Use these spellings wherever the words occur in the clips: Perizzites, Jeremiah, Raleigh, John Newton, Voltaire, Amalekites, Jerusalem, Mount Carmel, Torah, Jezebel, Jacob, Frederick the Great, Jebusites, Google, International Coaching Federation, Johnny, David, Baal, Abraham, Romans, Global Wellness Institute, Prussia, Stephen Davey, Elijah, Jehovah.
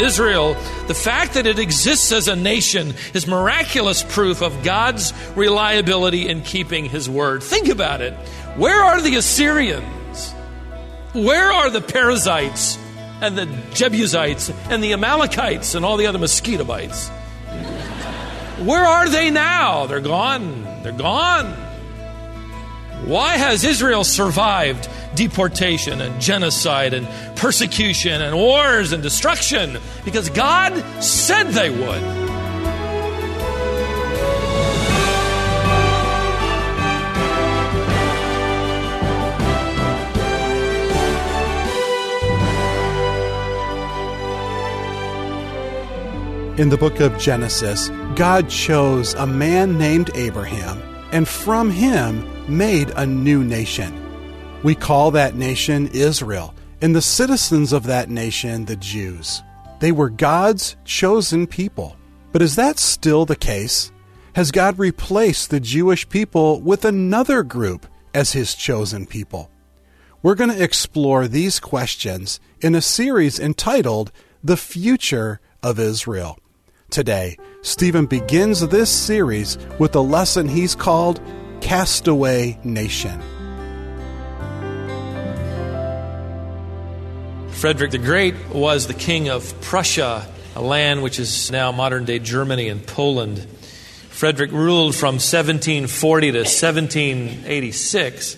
Israel, the fact that it exists as a nation is miraculous proof of God's reliability in keeping his word. Think about it. Where are the Assyrians? Where are the Perizzites and the Jebusites and the Amalekites and all the other mosquito bites? Where are they now? They're gone. They're gone. Why has Israel survived deportation and genocide and persecution and wars and destruction? Because God said they would. In the book of Genesis, God chose a man named Abraham and from him made a new nation. We call that nation Israel, and the citizens of that nation the Jews. They were God's chosen people. But is that still the case? Has God replaced the Jewish people with another group as his chosen people? We're going to explore these questions in a series entitled The Future of Israel. Today, Stephen begins this series with a lesson he's called Castaway Nation. Frederick the Great was the king of Prussia, a land which is now modern-day Germany and Poland. Frederick ruled from 1740 to 1786.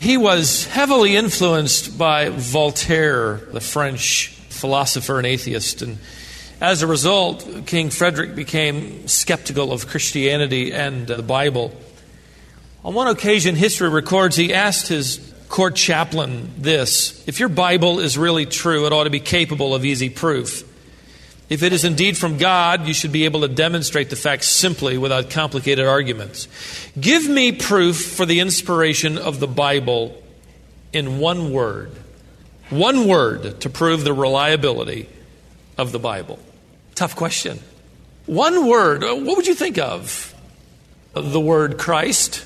He was heavily influenced by Voltaire, the French philosopher and atheist. And as a result, King Frederick became skeptical of Christianity and the Bible. On one occasion, history records, he asked his court chaplain this: if your Bible is really true, it ought to be capable of easy proof. If it is indeed from God, you should be able to demonstrate the facts simply without complicated arguments. Give me proof for the inspiration of the Bible in one word. One word to prove the reliability of the Bible. Tough question. One word. What would you think of? The word Christ,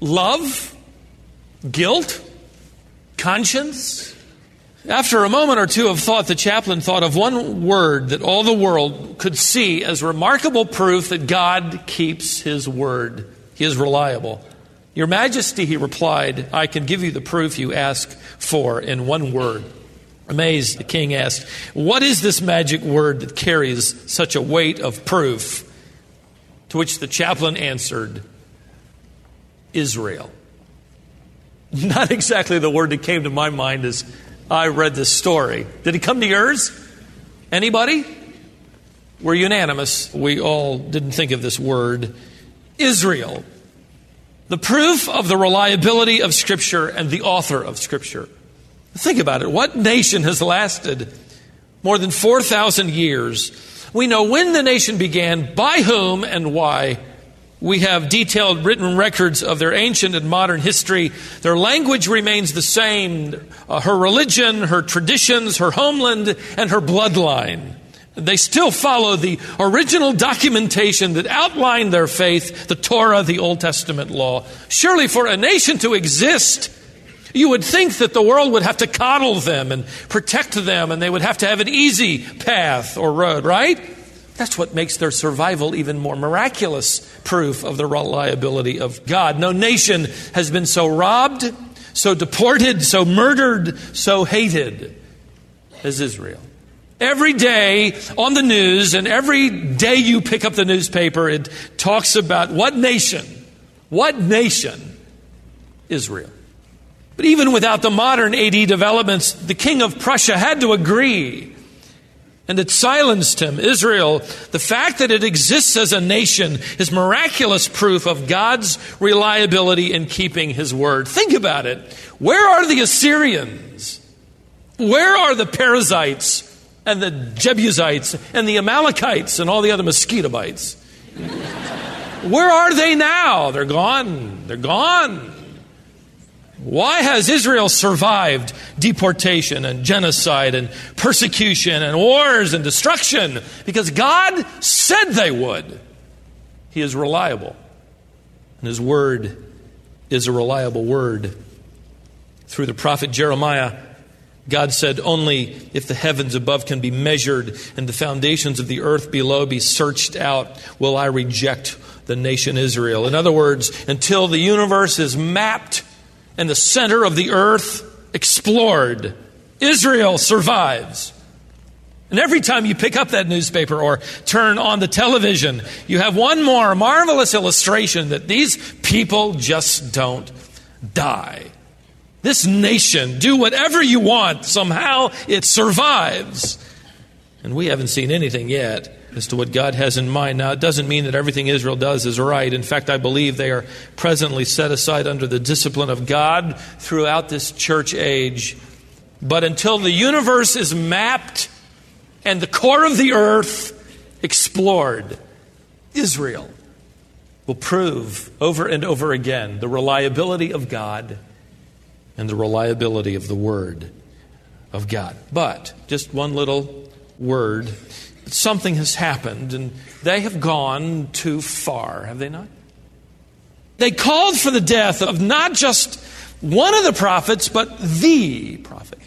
love, guilt? Conscience? After a moment or two of thought, the chaplain thought of one word that all the world could see as remarkable proof that God keeps his word. He is reliable. Your Majesty, he replied, I can give you the proof you ask for in one word. Amazed, the king asked, what is this magic word that carries such a weight of proof? To which the chaplain answered, Israel. Not exactly the word that came to my mind as I read this story. Did it come to yours? Anybody? We're unanimous. We all didn't think of this word. Israel. The proof of the reliability of Scripture and the author of Scripture. Think about it. What nation has lasted more than 4,000 years? We know when the nation began, by whom, and why. We have detailed written records of their ancient and modern history. Their language remains the same. Her religion, her traditions, her homeland, and her bloodline. They still follow the original documentation that outlined their faith, the Torah, the Old Testament law. Surely for a nation to exist, you would think that the world would have to coddle them and protect them, and they would have to have an easy path or road, right? That's what makes their survival even more miraculous proof of the reliability of God. No nation has been so robbed, so deported, so murdered, so hated as Israel. Every day on the news, and every day you pick up the newspaper, it talks about what nation? Israel. But even without the modern AD developments, the king of Prussia had to agree. And it silenced him. Israel, the fact that it exists as a nation is miraculous proof of God's reliability in keeping his word. Think about it. Where are the Assyrians? Where are the Perizzites and the Jebusites and the Amalekites and all the other mosquito bites? Where are they now? They're gone. They're gone. Why has Israel survived deportation and genocide and persecution and wars and destruction? Because God said they would. He is reliable. And his word is a reliable word. Through the prophet Jeremiah, God said, only if the heavens above can be measured and the foundations of the earth below be searched out will I reject the nation Israel. In other words, until the universe is mapped and the center of the earth explored, Israel survives. And every time you pick up that newspaper or turn on the television, you have one more marvelous illustration that these people just don't die. This nation, do whatever you want, somehow it survives. And we haven't seen anything yet as to what God has in mind. Now, it doesn't mean that everything Israel does is right. In fact, I believe they are presently set aside under the discipline of God throughout this church age. But until the universe is mapped and the core of the earth explored, Israel will prove over and over again the reliability of God and the reliability of the Word of God. But just one little word. Something has happened, and they have gone too far, have they not? They called for the death of not just one of the prophets, but the prophet.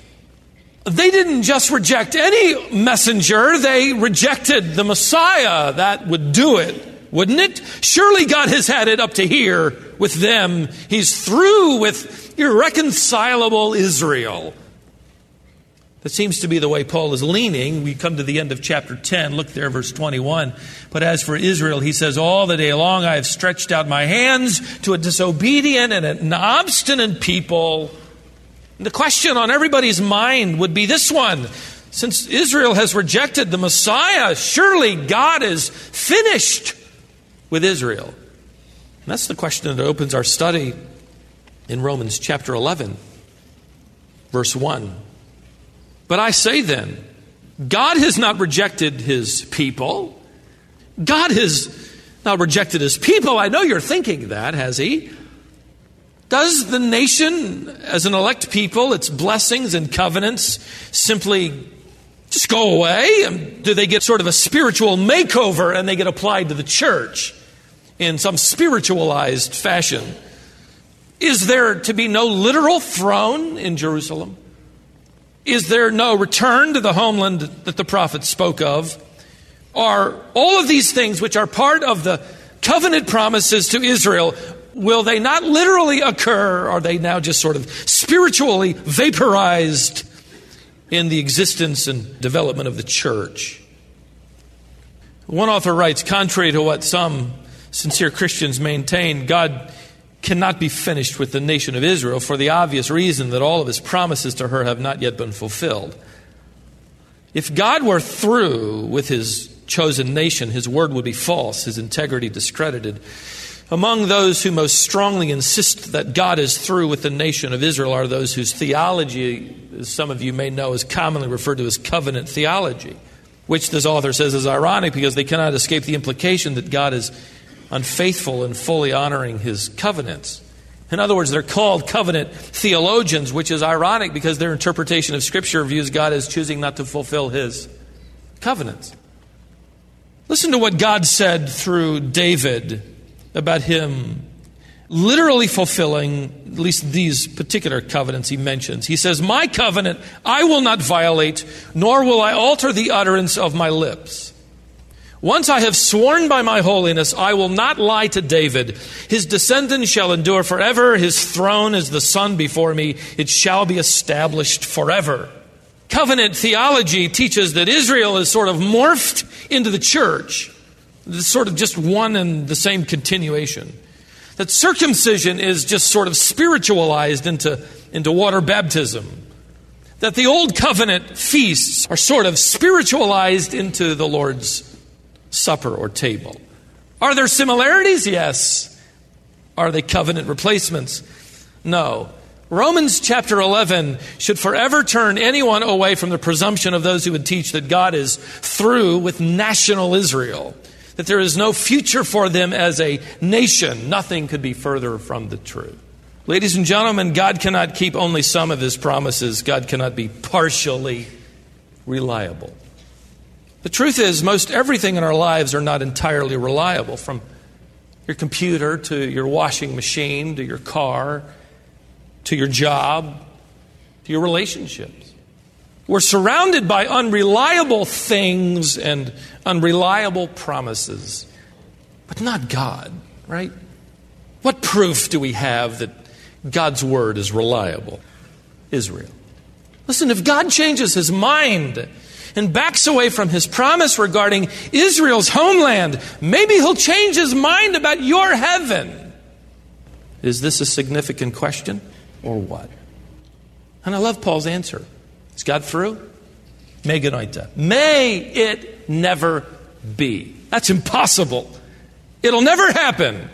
They didn't just reject any messenger, they rejected the Messiah that would do it, wouldn't it? Surely God has had it up to here with them. He's through with irreconcilable Israel. That seems to be the way Paul is leaning. We come to the end of chapter 10. Look there, verse 21. But as for Israel, he says, all the day long I have stretched out my hands to a disobedient and an obstinate people. And the question on everybody's mind would be this one. Since Israel has rejected the Messiah, surely God is finished with Israel. And that's the question that opens our study in Romans chapter 11, verse 1. But I say then, God has not rejected his people. God has not rejected his people. I know you're thinking that, has he? Does the nation, as an elect people, its blessings and covenants simply just go away? Do they get sort of a spiritual makeover and they get applied to the church in some spiritualized fashion? Is there to be no literal throne in Jerusalem? Is there no return to the homeland that the prophet spoke of? Are all of these things which are part of the covenant promises to Israel, will they not literally occur? Are they now just sort of spiritually vaporized in the existence and development of the church? One author writes, contrary to what some sincere Christians maintain, God cannot be finished with the nation of Israel for the obvious reason that all of his promises to her have not yet been fulfilled. If God were through with his chosen nation, his word would be false, his integrity discredited. Among those who most strongly insist that God is through with the nation of Israel are those whose theology, as some of you may know, is commonly referred to as covenant theology, which this author says is ironic because they cannot escape the implication that God is unfaithful in fully honoring his covenants. In other words, they're called covenant theologians, which is ironic because their interpretation of Scripture views God as choosing not to fulfill his covenants. Listen to what God said through David about him literally fulfilling at least these particular covenants he mentions. He says, my covenant I will not violate, nor will I alter the utterance of my lips. Once I have sworn by my holiness, I will not lie to David. His descendants shall endure forever. His throne is the sun before me. It shall be established forever. Covenant theology teaches that Israel is sort of morphed into the church. It's sort of just one and the same continuation. That circumcision is just sort of spiritualized into water baptism. That the old covenant feasts are sort of spiritualized into the Lord's supper or table. Are there similarities? Yes. Are they covenant replacements? No. Romans chapter 11 should forever turn anyone away from the presumption of those who would teach that God is through with national Israel, that there is no future for them as a nation. Nothing could be further from the truth. Ladies and gentlemen, God cannot keep only some of his promises. God cannot be partially reliable. The truth is, most everything in our lives are not entirely reliable, from your computer to your washing machine to your car to your job to your relationships. We're surrounded by unreliable things and unreliable promises, but not God, right? What proof do we have that God's word is reliable? Israel. Listen, if God changes his mind and backs away from his promise regarding Israel's homeland, maybe he'll change his mind about your heaven. Is this a significant question or what? And I love Paul's answer. Is God through? Meganoita. May it never be. That's impossible. It'll never happen.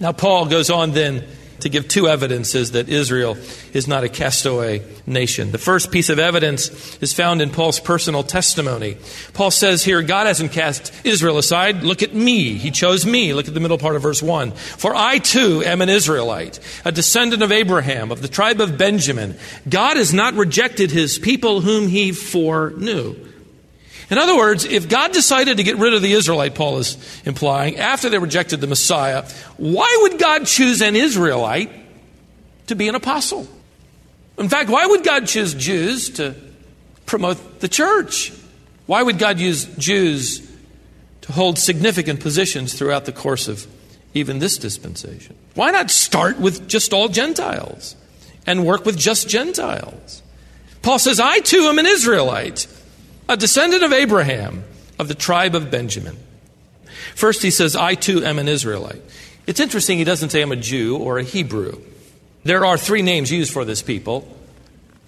Now Paul goes on then to give two evidences that Israel is not a castaway nation. The first piece of evidence is found in Paul's personal testimony. Paul says here, God hasn't cast Israel aside. Look at me. He chose me. Look at the middle part of verse 1. For I too am an Israelite, a descendant of Abraham, of the tribe of Benjamin. God has not rejected his people whom he foreknew. In other words, if God decided to get rid of the Israelite, Paul is implying, after they rejected the Messiah, why would God choose an Israelite to be an apostle? In fact, why would God choose Jews to promote the church? Why would God use Jews to hold significant positions throughout the course of even this dispensation? Why not start with just all Gentiles and work with just Gentiles? Paul says, I too am an Israelite, a descendant of Abraham, of the tribe of Benjamin. First, he says, I too am an Israelite. It's interesting he doesn't say I'm a Jew or a Hebrew. There are three names used for this people.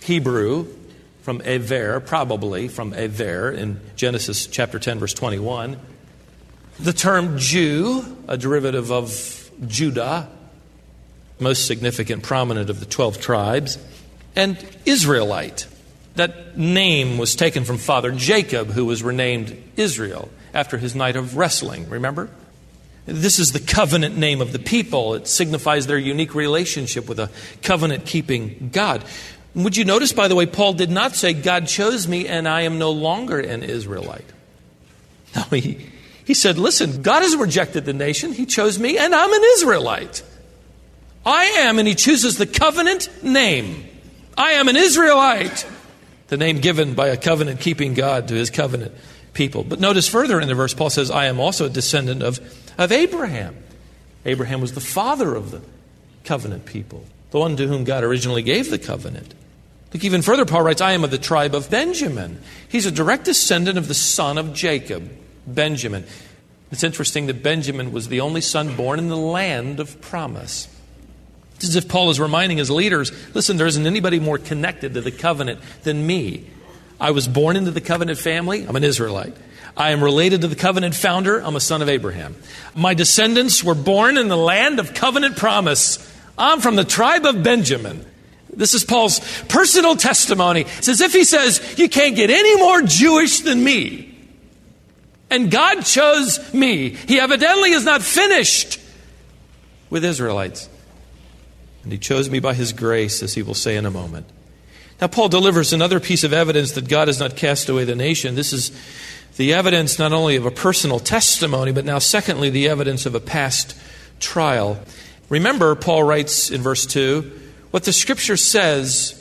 Hebrew, from Aver, probably from Aver in Genesis chapter 10, verse 21. The term Jew, a derivative of Judah, most significant, prominent of the 12 tribes. And Israelite. That name was taken from Father Jacob, who was renamed Israel after his night of wrestling, remember? This is the covenant name of the people. It signifies their unique relationship with a covenant-keeping God. Would you notice, by the way, Paul did not say, God chose me and I am no longer an Israelite. No, he said, listen, God has rejected the nation. He chose me and I'm an Israelite. I am, and he chooses the covenant name. I am an Israelite. The name given by a covenant-keeping God to his covenant people. But notice further in the verse, Paul says, I am also a descendant of Abraham. Abraham was the father of the covenant people, the one to whom God originally gave the covenant. Look, even further, Paul writes, I am of the tribe of Benjamin. He's a direct descendant of the son of Jacob, Benjamin. It's interesting that Benjamin was the only son born in the land of promise. It's as if Paul is reminding his leaders, listen, there isn't anybody more connected to the covenant than me. I was born into the covenant family. I'm an Israelite. I am related to the covenant founder. I'm a son of Abraham. My descendants were born in the land of covenant promise. I'm from the tribe of Benjamin. This is Paul's personal testimony. It's as if he says, you can't get any more Jewish than me. And God chose me. He evidently is not finished with Israelites. And he chose me by his grace, as he will say in a moment. Now, Paul delivers another piece of evidence that God has not cast away the nation. This is the evidence not only of a personal testimony, but now, secondly, the evidence of a past trial. Remember, Paul writes in verse 2, what the Scripture says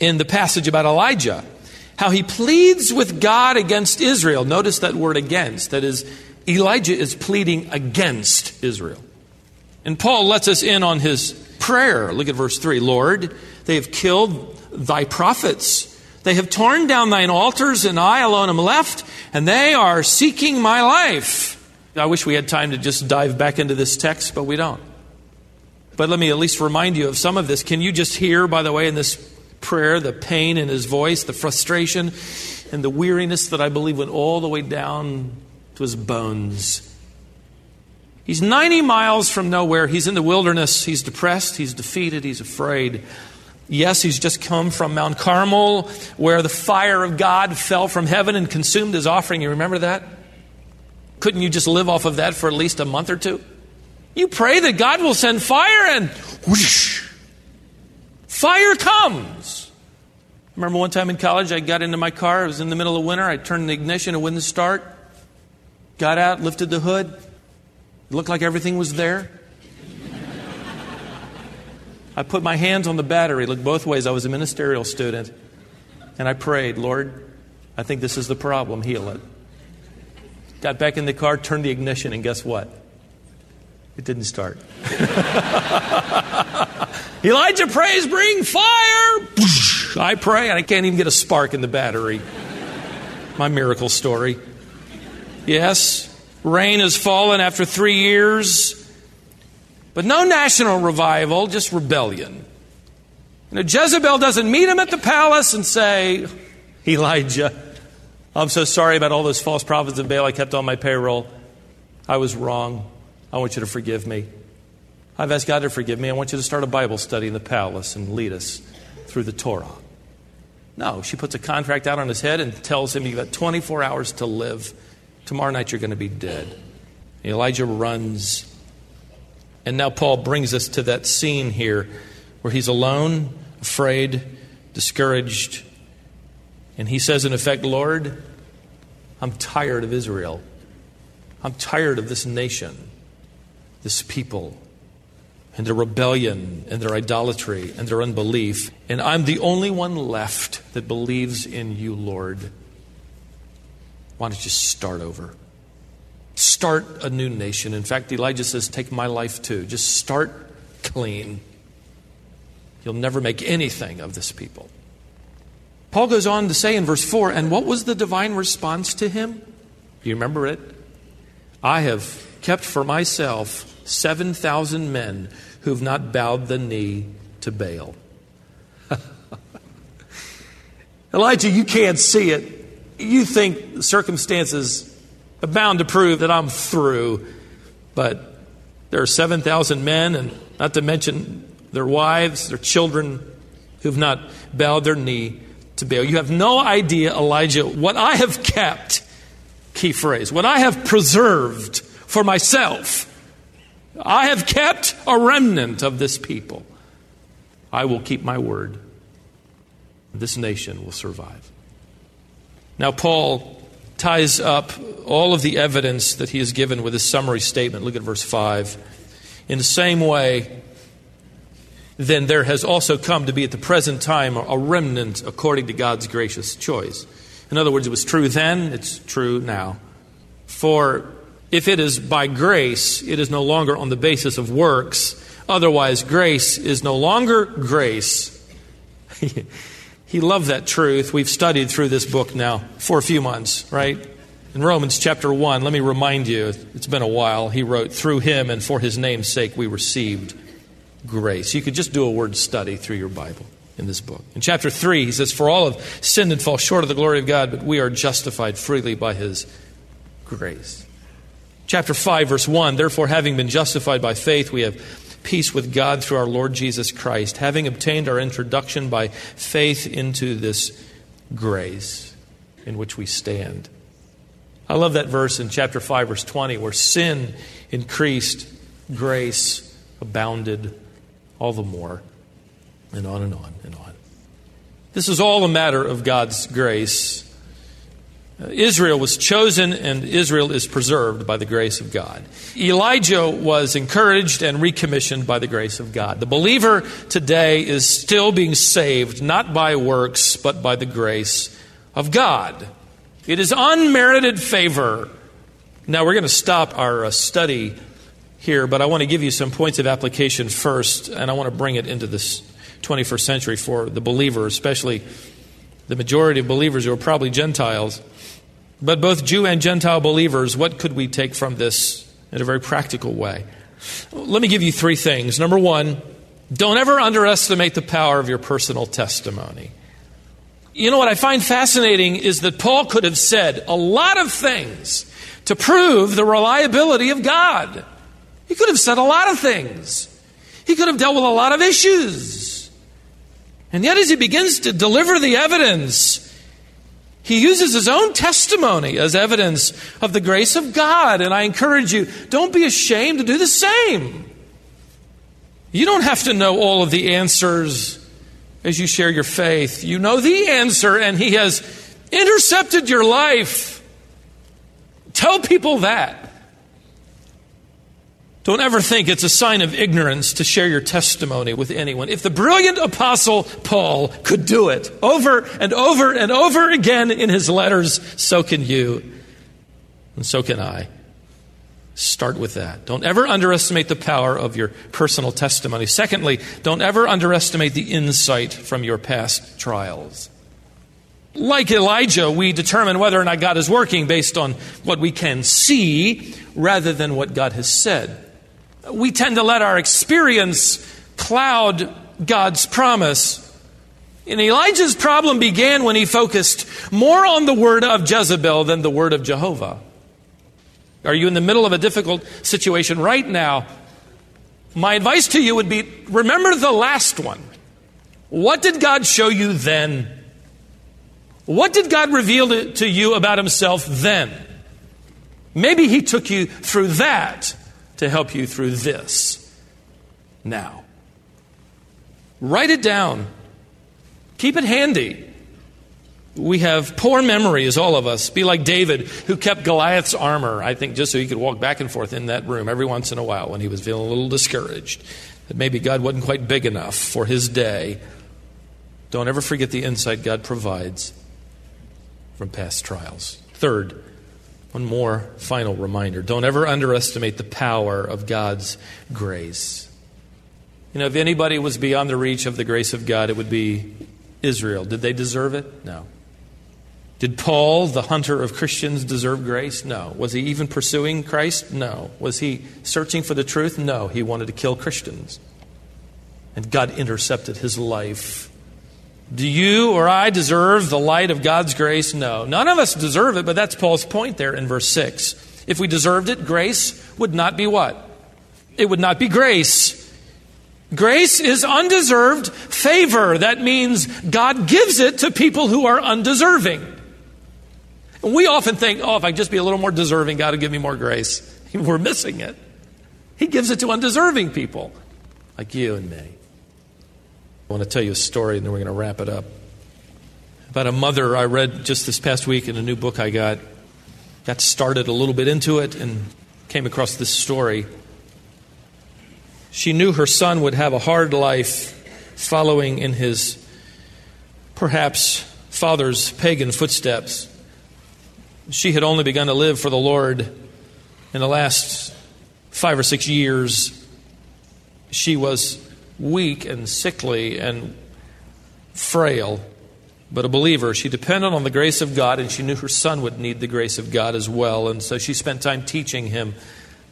in the passage about Elijah, how he pleads with God against Israel. Notice that word against. That is, Elijah is pleading against Israel. And Paul lets us in on his prayer. Look at verse 3. Lord, they have killed thy prophets. They have torn down thine altars, and I alone am left, and they are seeking my life. I wish we had time to just dive back into this text, but we don't. But let me at least remind you of some of this. Can you just hear, by the way, in this prayer, the pain in his voice, the frustration, and the weariness that I believe went all the way down to his bones? He's 90 miles from nowhere. He's in the wilderness. He's depressed. He's defeated. He's afraid. Yes, he's just come from Mount Carmel, where the fire of God fell from heaven and consumed his offering. You remember that? Couldn't you just live off of that for at least a month or two? You pray that God will send fire, and whoosh, fire comes. I remember one time in college, I got into my car. It was in the middle of winter. I turned the ignition. It wouldn't start. Got out, lifted the hood. It looked like everything was there. I put my hands on the battery, looked both ways. I was a ministerial student. And I prayed, Lord, I think this is the problem. Heal it. Got back in the car, turned the ignition, and guess what? It didn't start. Elijah prays, bring fire. I pray, and I can't even get a spark in the battery. My miracle story. Yes, rain has fallen after 3 years. But no national revival, just rebellion. Jezebel doesn't meet him at the palace and say, Elijah, I'm so sorry about all those false prophets of Baal I kept on my payroll. I was wrong. I want you to forgive me. I've asked God to forgive me. I want you to start a Bible study in the palace and lead us through the Torah. No, she puts a contract out on his head and tells him, you've got 24 hours to live. Tomorrow night you're going to be dead. And Elijah runs. And now Paul brings us to that scene here where he's alone, afraid, discouraged. And he says, in effect, Lord, I'm tired of Israel. I'm tired of this nation, this people, and their rebellion, and their idolatry, and their unbelief. And I'm the only one left that believes in you, Lord. Why don't you start over? Start a new nation. In fact, Elijah says, take my life too. Just start clean. You'll never make anything of this people. Paul goes on to say in verse 4, and what was the divine response to him? Do you remember it? I have kept for myself 7,000 men who have not bowed the knee to Baal. Elijah, you can't see it. You think circumstances are bound to prove that I'm through. But there are 7,000 men, and not to mention their wives, their children, who have not bowed their knee to Baal. You have no idea, Elijah, what I have kept, key phrase, what I have preserved for myself. I have kept a remnant of this people. I will keep my word. This nation will survive. Now, Paul ties up all of the evidence that he has given with his summary statement. Look at verse 5. In the same way, then there has also come to be at the present time a remnant according to God's gracious choice. In other words, it was true then, it's true now. For if it is by grace, it is no longer on the basis of works. Otherwise, grace is no longer grace. He loved that truth. We've studied through this book now for a few months, right? In Romans chapter 1, let me remind you, it's been a while. He wrote, through him and for his name's sake we received grace. You could just do a word study through your Bible in this book. In chapter 3, he says, for all have sinned and fall short of the glory of God, but we are justified freely by his grace. Chapter 5, verse 1, therefore, having been justified by faith, we have peace with God through our Lord Jesus Christ, having obtained our introduction by faith into this grace in which we stand. I love that verse in chapter 5, verse 20, where sin increased, grace abounded all the more, and on and on and on. This is all a matter of God's grace. Israel was chosen and Israel is preserved by the grace of God. Elijah was encouraged and recommissioned by the grace of God. The believer today is still being saved, not by works, but by the grace of God. It is unmerited favor. Now we're going to stop our study here, but I want to give you some points of application first, and I want to bring it into this 21st century for the believer, especially the majority of believers who are probably Gentiles. But both Jew and Gentile believers, what could we take from this in a very practical way? Let me give you three things. Number one, don't ever underestimate the power of your personal testimony. You know what I find fascinating is that Paul could have said a lot of things to prove the reliability of God. He could have said a lot of things. He could have dealt with a lot of issues. And yet as he begins to deliver the evidence, he uses his own testimony as evidence of the grace of God. And I encourage you, don't be ashamed to do the same. You don't have to know all of the answers as you share your faith. You know the answer, and he has intercepted your life. Tell people that. Don't ever think it's a sign of ignorance to share your testimony with anyone. If the brilliant apostle Paul could do it over and over and over again in his letters, so can you. And so can I. Start with that. Don't ever underestimate the power of your personal testimony. Secondly, don't ever underestimate the insight from your past trials. Like Elijah, we determine whether or not God is working based on what we can see rather than what God has said. We tend to let our experience cloud God's promise. And Elijah's problem began when he focused more on the word of Jezebel than the word of Jehovah. Are you in the middle of a difficult situation right now? My advice to you would be, remember the last one. What did God show you then? What did God reveal to you about himself then? Maybe he took you through that to help you through this now. Write it down. Keep it handy. We have poor memories, all of us. Be like David, who kept Goliath's armor, I think, just so he could walk back and forth in that room every once in a while when he was feeling a little discouraged, that maybe God wasn't quite big enough for his day. Don't ever forget the insight God provides from past trials. Third, one more final reminder. Don't ever underestimate the power of God's grace. You know, if anybody was beyond the reach of the grace of God, it would be Israel. Did they deserve it? No. Did Paul, the hunter of Christians, deserve grace? No. Was he even pursuing Christ? No. Was he searching for the truth? No. He wanted to kill Christians. And God intercepted his life. Do you or I deserve the light of God's grace? No. None of us deserve it, but that's Paul's point there in verse 6. If we deserved it, grace would not be what? It would not be grace. Grace is undeserved favor. That means God gives it to people who are undeserving. And we often think, oh, if I just be a little more deserving, God will give me more grace. We're missing it. He gives it to undeserving people like you and me. I want to tell you a story, and then we're going to wrap it up. About a mother I read just this past week in a new book I got. Got started a little bit into it and came across this story. She knew her son would have a hard life following in his, perhaps, father's pagan footsteps. She had only begun to live for the Lord in the last 5 or 6 years. She was weak and sickly and frail, but a believer. She depended on the grace of God, and she knew her son would need the grace of God as well. And so she spent time teaching him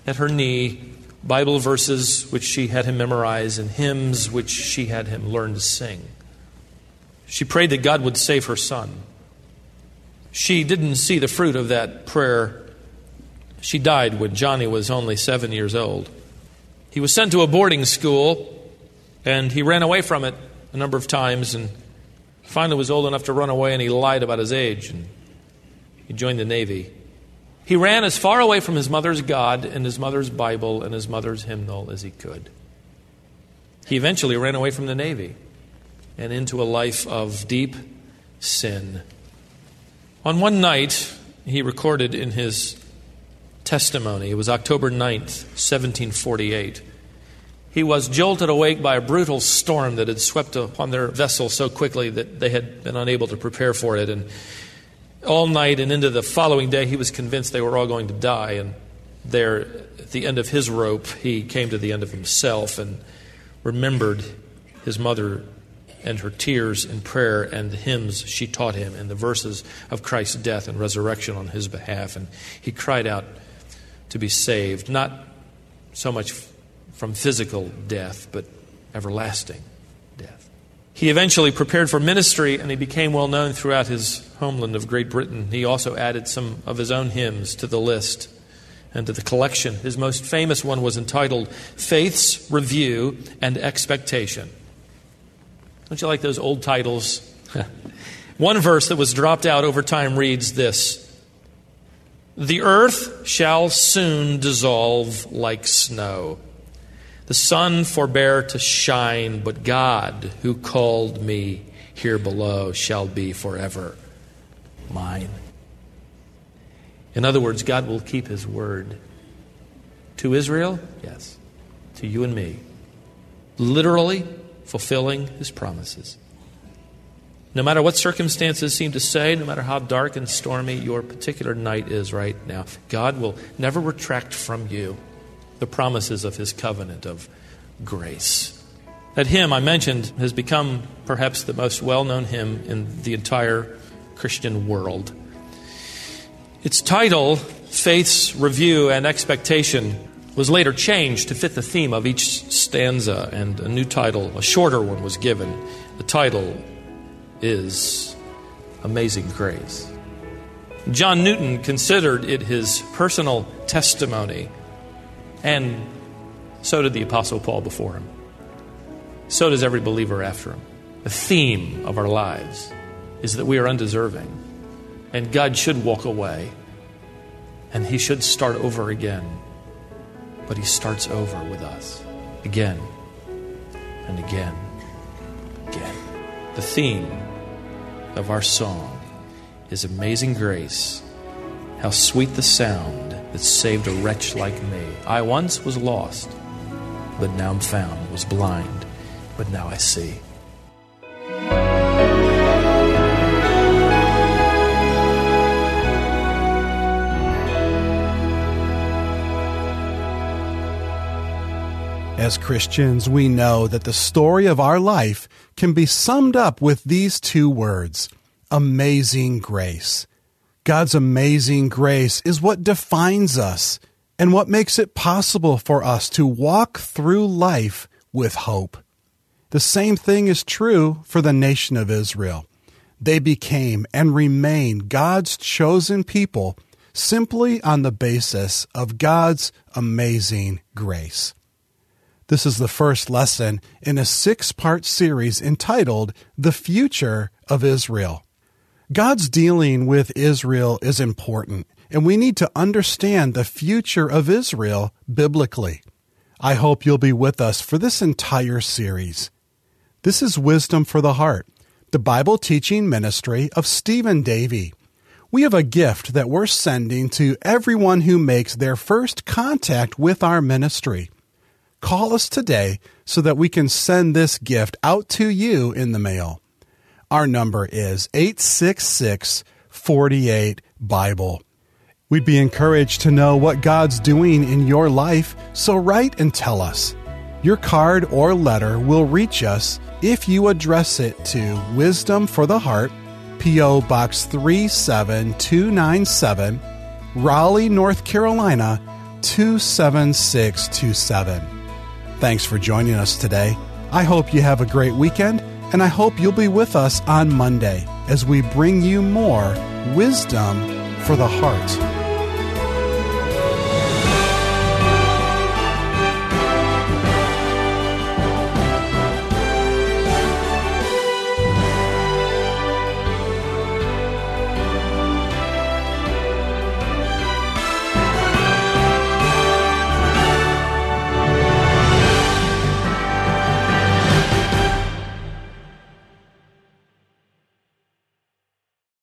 at her knee Bible verses which she had him memorize and hymns which she had him learn to sing. She prayed that God would save her son. She didn't see the fruit of that prayer. She died when Johnny was only 7 years old. He was sent to a boarding school, and he ran away from it a number of times and finally was old enough to run away, and he lied about his age, and he joined the Navy. He ran as far away from his mother's God and his mother's Bible and his mother's hymnal as he could. He eventually ran away from the Navy and into a life of deep sin. On one night, he recorded in his testimony, it was October 9th, 1748, he was jolted awake by a brutal storm that had swept upon their vessel so quickly that they had been unable to prepare for it. And all night and into the following day, he was convinced they were all going to die. And there, at the end of his rope, he came to the end of himself and remembered his mother and her tears in prayer and the hymns she taught him and the verses of Christ's death and resurrection on his behalf. And he cried out to be saved, not so much from physical death, but everlasting death. He eventually prepared for ministry, and he became well known throughout his homeland of Great Britain. He also added some of his own hymns to the list and to the collection. His most famous one was entitled Faith's Review and Expectation. Don't you like those old titles? One verse that was dropped out over time reads this: "The earth shall soon dissolve like snow. The sun forbear to shine, but God, who called me here below, shall be forever mine." In other words, God will keep his word. To Israel? Yes. To you and me. Literally fulfilling his promises. No matter what circumstances seem to say, no matter how dark and stormy your particular night is right now, God will never retract from you the promises of his covenant of grace. That hymn I mentioned has become perhaps the most well-known hymn in the entire Christian world. Its title, Faith's Review and Expectation, was later changed to fit the theme of each stanza, and a new title, a shorter one, was given. The title is Amazing Grace. John Newton considered it his personal testimony, and so did the Apostle Paul before him. So does every believer after him. The theme of our lives is that we are undeserving, and God should walk away, and he should start over again. But he starts over with us again and again, again. The theme of our song is Amazing Grace. How sweet the sound that saved a wretch like me. I once was lost, but now I'm found, was blind, but now I see. As Christians, we know that the story of our life can be summed up with these two words, amazing grace. God's amazing grace is what defines us and what makes it possible for us to walk through life with hope. The same thing is true for the nation of Israel. They became and remain God's chosen people simply on the basis of God's amazing grace. This is the first lesson in a 6-part series entitled The Future of Israel. God's dealing with Israel is important, and we need to understand the future of Israel biblically. I hope you'll be with us for this entire series. This is Wisdom for the Heart, the Bible teaching ministry of Stephen Davey. We have a gift that we're sending to everyone who makes their first contact with our ministry. Call us today so that we can send this gift out to you in the mail. Our number is 866-48-BIBLE. We'd be encouraged to know what God's doing in your life, so write and tell us. Your card or letter will reach us if you address it to Wisdom for the Heart, P.O. Box 37297, Raleigh, North Carolina, 27627. Thanks for joining us today. I hope you have a great weekend, and I hope you'll be with us on Monday as we bring you more Wisdom for the Heart.